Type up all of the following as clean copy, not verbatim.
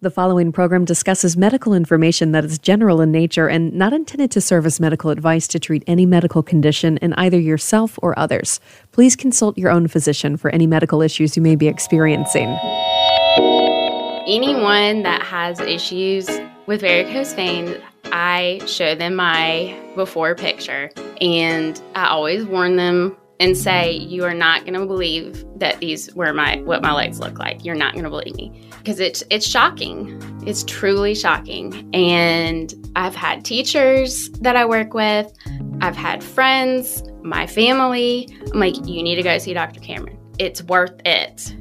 The following program discusses medical information that is general in nature and not intended to serve as medical advice to treat any medical condition in either yourself or others. Please consult your own physician for any medical issues you may be experiencing. Anyone that has issues with varicose veins, I show them my before picture, and I always warn them and say, you are not going to believe that these were what my legs look like. You're not going to believe me, because it's shocking. It's truly shocking. And I've had teachers that I work with. I've had friends, my family. I'm like, you need to go see Dr. Cameron. It's worth it.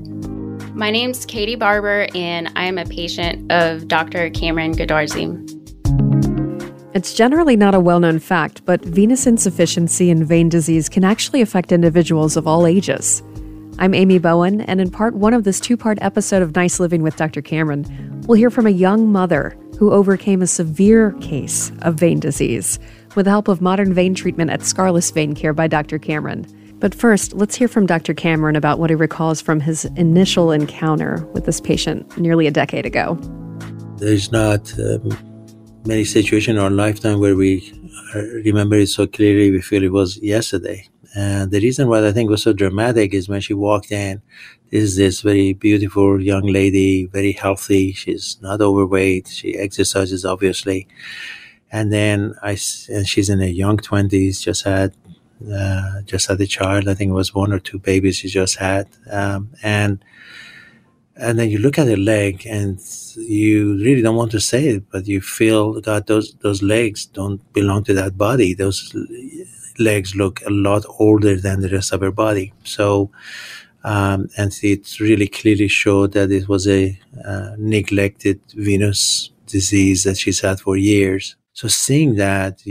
My name's Katie Barber, and I am a patient of Dr. Cameron Godarzi. It's generally not a well-known fact, but venous insufficiency and vein disease can actually affect individuals of all ages. I'm Amy Bowen, and in part one of this two-part episode of Nice Living with Dr. Cameron, we'll hear from a young mother who overcame a severe case of vein disease with the help of modern vein treatment at Scarless Vein Care by Dr. Cameron. But first, let's hear from Dr. Cameron about what he recalls from his initial encounter with this patient nearly a decade ago. There's not many situations in our lifetime where we remember it so clearly, we feel it was yesterday. And the reason why I think it was so dramatic is when she walked in, this is this very beautiful young lady, very healthy. She's not overweight. She exercises, obviously. And then she's in her young 20s, just had a child. I think it was one or two babies she just had. And then you look at her leg, and you really don't want to say it, but you feel that those legs don't belong to that body. Those legs look a lot older than the rest of her body. So, and it really clearly showed that it was a neglected venous disease that she's had for years. So seeing that,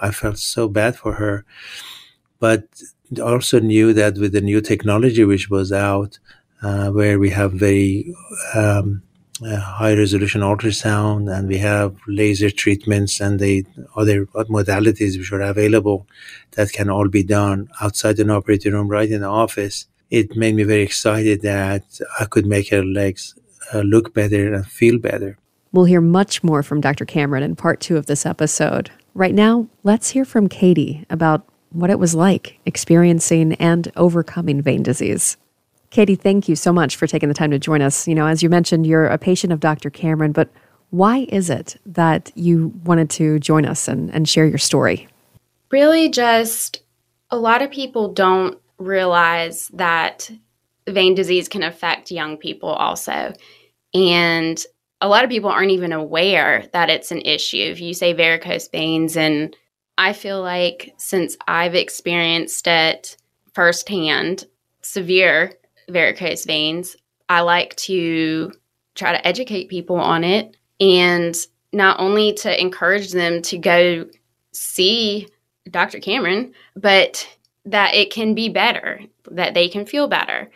I felt so bad for her, but also knew that with the new technology which was out, where we have very high-resolution ultrasound, and we have laser treatments and the other modalities which are available that can all be done outside an operating room, right in the office. It made me very excited that I could make her legs look better and feel better. We'll hear much more from Dr. Cameron in part two of this episode. Right now, let's hear from Katie about what it was like experiencing and overcoming vein disease. Katie, thank you so much for taking the time to join us. You know, as you mentioned, you're a patient of Dr. Cameron, but why is it that you wanted to join us and share your story? Really, just a lot of people don't realize that vein disease can affect young people also. And a lot of people aren't even aware that it's an issue. If you say varicose veins, and I feel like since I've experienced it firsthand, severe varicose veins, I like to try to educate people on it, and not only to encourage them to go see Dr. Cameron, but that it can be better, that they can feel better,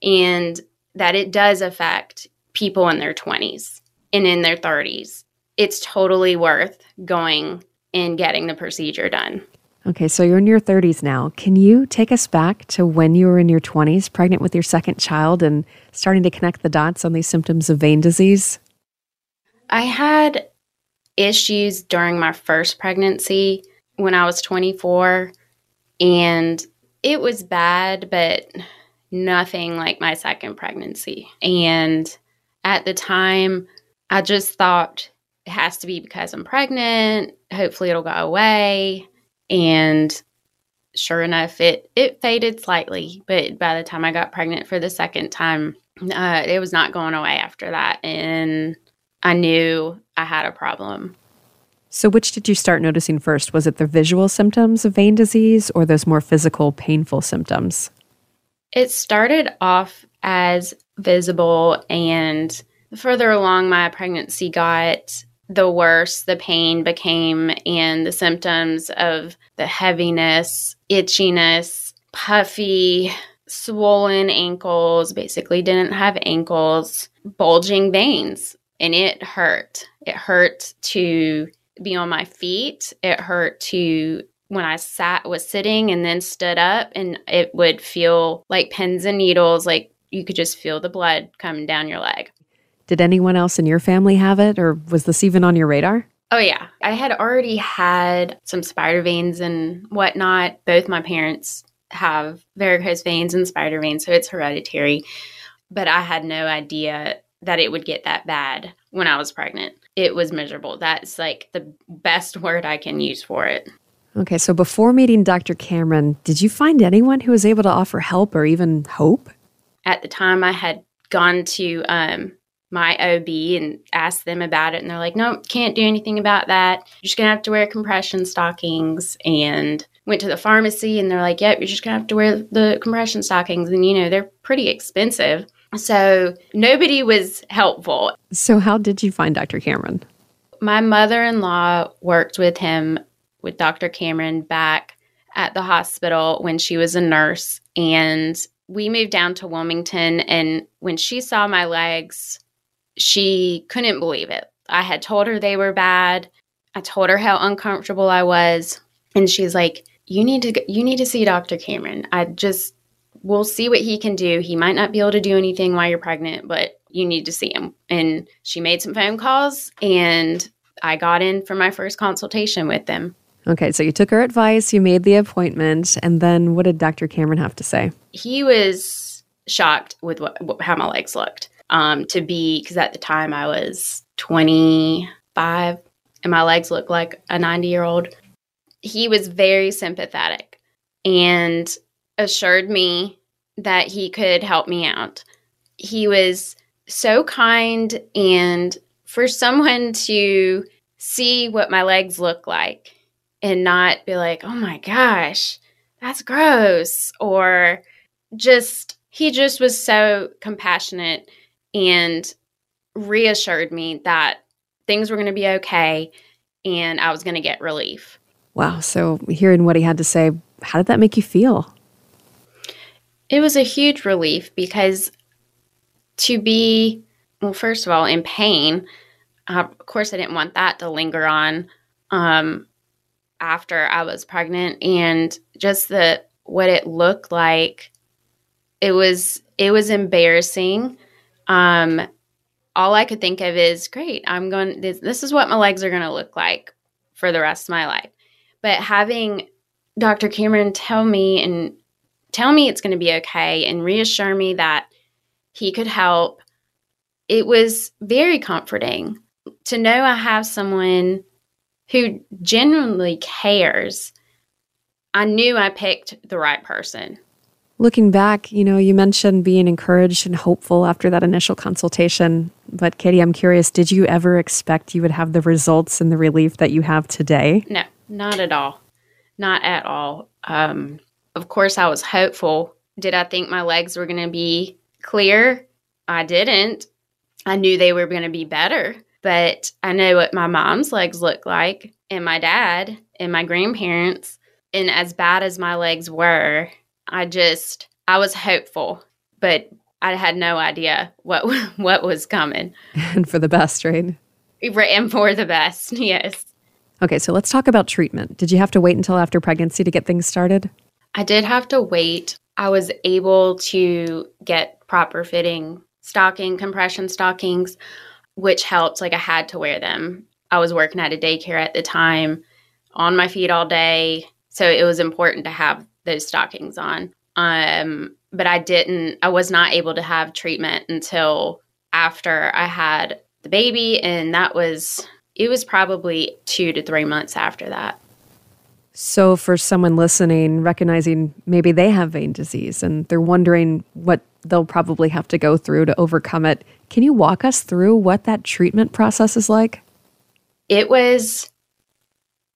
and that it does affect people in their 20s and in their 30s. It's totally worth going and getting the procedure done. Okay, so you're in your 30s now. Can you take us back to when you were in your 20s, pregnant with your second child, and starting to connect the dots on these symptoms of vein disease? I had issues during my first pregnancy when I was 24, and it was bad, but nothing like my second pregnancy. And at the time, I just thought it has to be because I'm pregnant. Hopefully it'll go away. And sure enough, it faded slightly. But by the time I got pregnant for the second time, it was not going away after that. And I knew I had a problem. So which did you start noticing first? Was it the visual symptoms of vein disease or those more physical, painful symptoms? It started off as visible, and the further along my pregnancy got, the worse the pain became, and the symptoms of the heaviness, itchiness, puffy, swollen ankles, basically didn't have ankles, bulging veins. And it hurt. It hurt to be on my feet. It hurt to when I was sitting and then stood up, and it would feel like pins and needles, like you could just feel the blood coming down your leg. Did anyone else in your family have it, or was this even on your radar? Oh, yeah. I had already had some spider veins and whatnot. Both my parents have varicose veins and spider veins, so it's hereditary. But I had no idea that it would get that bad when I was pregnant. It was miserable. That's like the best word I can use for it. Okay, so before meeting Dr. Cameron, did you find anyone who was able to offer help or even hope? At the time, I had gone to my OB and asked them about it, and they're like, no, can't do anything about that. You're just going to have to wear compression stockings. And went to the pharmacy, and they're like, yep, you're just going to have to wear the compression stockings. And, you know, they're pretty expensive. So nobody was helpful. So how did you find Dr. Cameron? My mother-in-law worked with him, with Dr. Cameron, back at the hospital when she was a nurse. And we moved down to Wilmington. And when she saw my legs, she couldn't believe it. I had told her they were bad. I told her how uncomfortable I was. And she's like, you need to see Dr. Cameron. We'll see what he can do. He might not be able to do anything while you're pregnant, but you need to see him. And she made some phone calls, and I got in for my first consultation with them. Okay, so you took her advice, you made the appointment, and then what did Dr. Cameron have to say? He was shocked with how my legs looked. Because at the time I was 25, and my legs looked like a 90-year-old. He was very sympathetic and assured me that he could help me out. He was so kind, and for someone to see what my legs look like and not be like, oh my gosh, that's gross, or he just was so compassionate and reassured me that things were going to be okay and I was going to get relief. Wow. So hearing what he had to say, how did that make you feel? It was a huge relief, because to be, well, first of all, in pain, of course, I didn't want that to linger on after I was pregnant, and just what it looked like, it was embarrassing. All I could think of is, great, this is what my legs are going to look like for the rest of my life. But having Dr. Cameron tell me it's going to be okay and reassure me that he could help, it was very comforting to know I have someone who genuinely cares. I knew I picked the right person. Looking back, you know, you mentioned being encouraged and hopeful after that initial consultation. But Katie, I'm curious, did you ever expect you would have the results and the relief that you have today? No, not at all. Not at all. Of course, I was hopeful. Did I think my legs were going to be clear? I didn't. I knew they were going to be better. But I know what my mom's legs looked like, and my dad, and my grandparents. And as bad as my legs were, I was hopeful, but I had no idea what was coming. And for the best, right? And for the best, yes. Okay, so let's talk about treatment. Did you have to wait until after pregnancy to get things started? I did have to wait. I was able to get proper fitting compression stockings, which helped. Like, I had to wear them. I was working at a daycare at the time, on my feet all day, so it was important to have those stockings on. But I was not able to have treatment until after I had the baby. And it was probably 2 to 3 months after that. So for someone listening, recognizing maybe they have vein disease and they're wondering what they'll probably have to go through to overcome it, can you walk us through what that treatment process is like? It was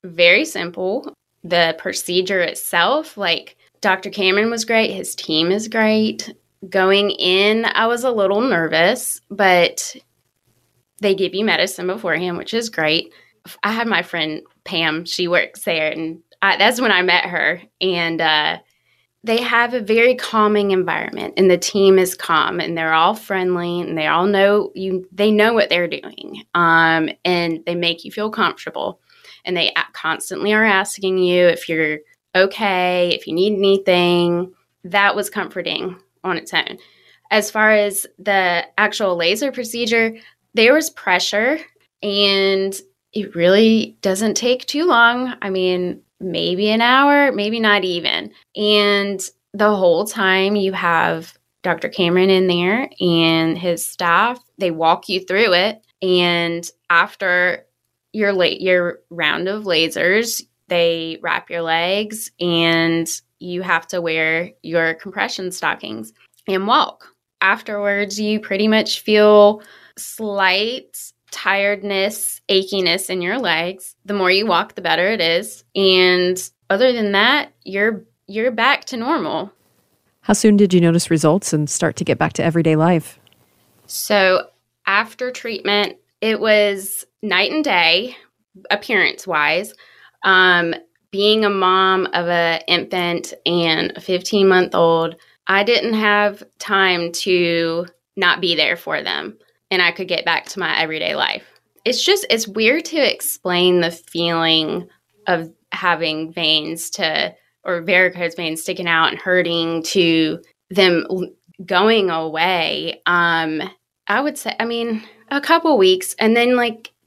very simple. The procedure itself, like, Dr. Cameron was great. His team is great. Going in, I was a little nervous, but they give you medicine beforehand, which is great. I had my friend Pam. She works there, and that's when I met her. And they have a very calming environment, and the team is calm, and they're all friendly, and they all know you. They know what they're doing, and they make you feel comfortable. And they constantly are asking you if you're okay, if you need anything. That was comforting on its own. As far as the actual laser procedure, there was pressure and it really doesn't take too long. I mean, maybe an hour, maybe not even. And the whole time you have Dr. Cameron in there and his staff, they walk you through it. And after your round of lasers, they wrap your legs and you have to wear your compression stockings and walk. Afterwards, you pretty much feel slight tiredness, achiness in your legs. The more you walk, the better it is. And other than that, you're back to normal. How soon did you notice results and start to get back to everyday life? So after treatment, it was night and day, appearance-wise. Being a mom of an infant and a 15-month-old, I didn't have time to not be there for them, and I could get back to my everyday life. It's weird to explain the feeling of having veins or varicose veins sticking out and hurting to them going away. I would say, a couple weeks, and then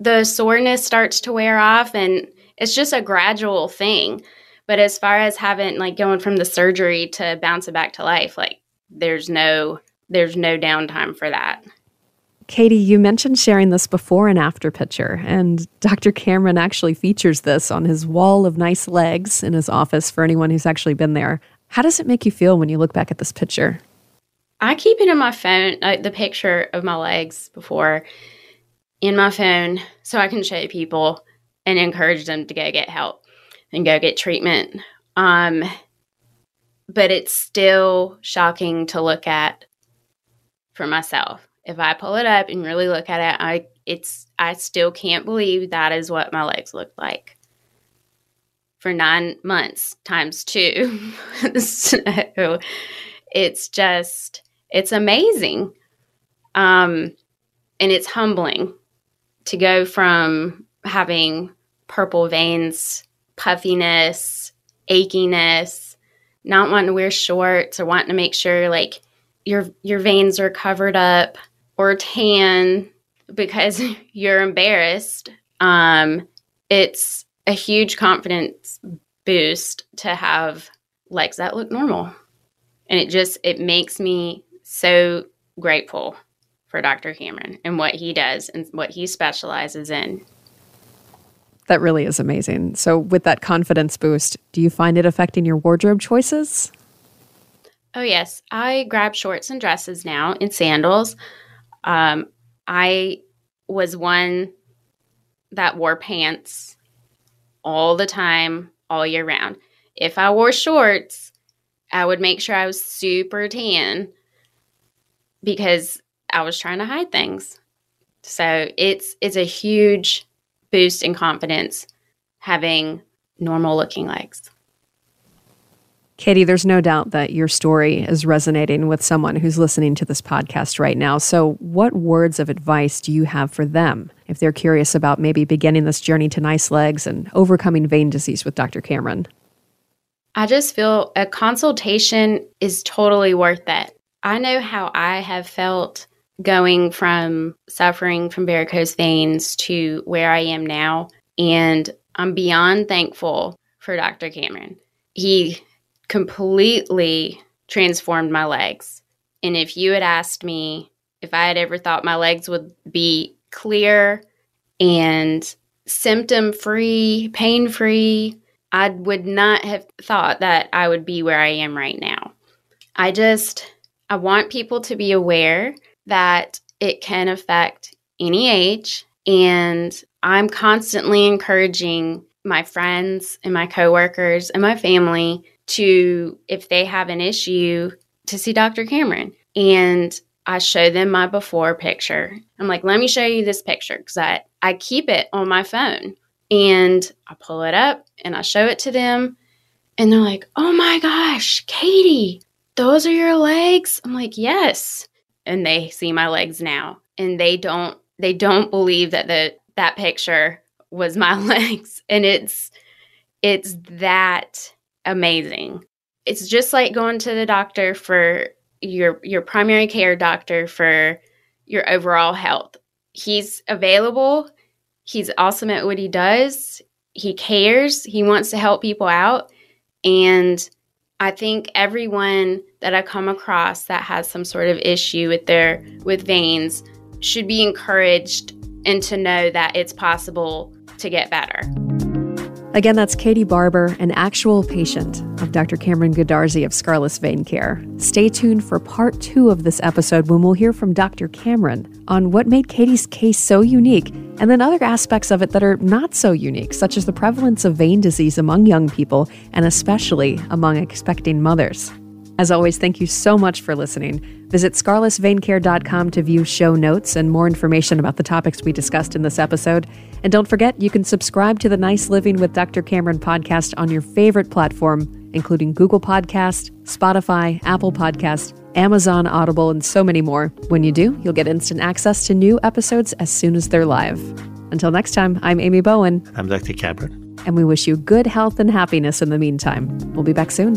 the soreness starts to wear off, and it's just a gradual thing. But as far as having going from the surgery to bouncing back to life, there's no downtime for that. Katie, you mentioned sharing this before and after picture, and Dr. Cameron actually features this on his wall of nice legs in his office for anyone who's actually been there. How does it make you feel when you look back at this picture? I keep it in my phone, the picture of my legs before in my phone, so I can show people and encourage them to go get help and go get treatment. But it's still shocking to look at for myself. If I pull it up and really look at it, I still can't believe that is what my legs looked like for 9 months times 2. So it's amazing. And it's humbling to go from having purple veins, puffiness, achiness, not wanting to wear shorts or wanting to make sure your veins are covered up or tan because you're embarrassed. It's a huge confidence boost to have legs that look normal. And it makes me so grateful for Dr. Cameron and what he does and what he specializes in. That really is amazing. So with that confidence boost, do you find it affecting your wardrobe choices? Oh, yes. I grab shorts and dresses now and sandals. I was one that wore pants all the time, all year round. If I wore shorts, I would make sure I was super tan because I was trying to hide things. So it's a huge boost in confidence, having normal-looking legs. Katie, there's no doubt that your story is resonating with someone who's listening to this podcast right now. So what words of advice do you have for them if they're curious about maybe beginning this journey to nice legs and overcoming vein disease with Dr. Cameron? I just feel a consultation is totally worth it. I know how I have felt going from suffering from varicose veins to where I am now. And I'm beyond thankful for Dr. Cameron. He completely transformed my legs. And if you had asked me if I had ever thought my legs would be clear and symptom-free, pain-free, I would not have thought that I would be where I am right now. I want people to be aware that it can affect any age. And I'm constantly encouraging my friends and my coworkers and my family to, if they have an issue, to see Dr. Cameron. And I show them my before picture. I'm like, let me show you this picture because I keep it on my phone. And I pull it up and I show it to them. And they're like, oh my gosh, Katie, those are your legs? I'm like, yes. And they see my legs now, and they don't believe that that picture was my legs. And it's that amazing. It's just like going to the doctor for your primary care doctor for your overall health. He's available. He's awesome at what he does. He cares. He wants to help people out. And I think everyone that I come across that has some sort of issue with veins should be encouraged and to know that it's possible to get better. Again, that's Katie Barber, an actual patient of Dr. Cameron Godarzi of Scarless Vein Care. Stay tuned for part 2 of this episode when we'll hear from Dr. Cameron on what made Katie's case so unique, and then other aspects of it that are not so unique, such as the prevalence of vein disease among young people and especially among expecting mothers. As always, thank you so much for listening. Visit scarlessveincare.com to view show notes and more information about the topics we discussed in this episode. And don't forget, you can subscribe to the Nice Living with Dr. Cameron podcast on your favorite platform, including Google Podcast, Spotify, Apple Podcast, Amazon, Audible, and so many more. When you do, you'll get instant access to new episodes as soon as they're live. Until next time, I'm Amy Bowen. I'm Dr. Cameron. And we wish you good health and happiness in the meantime. We'll be back soon.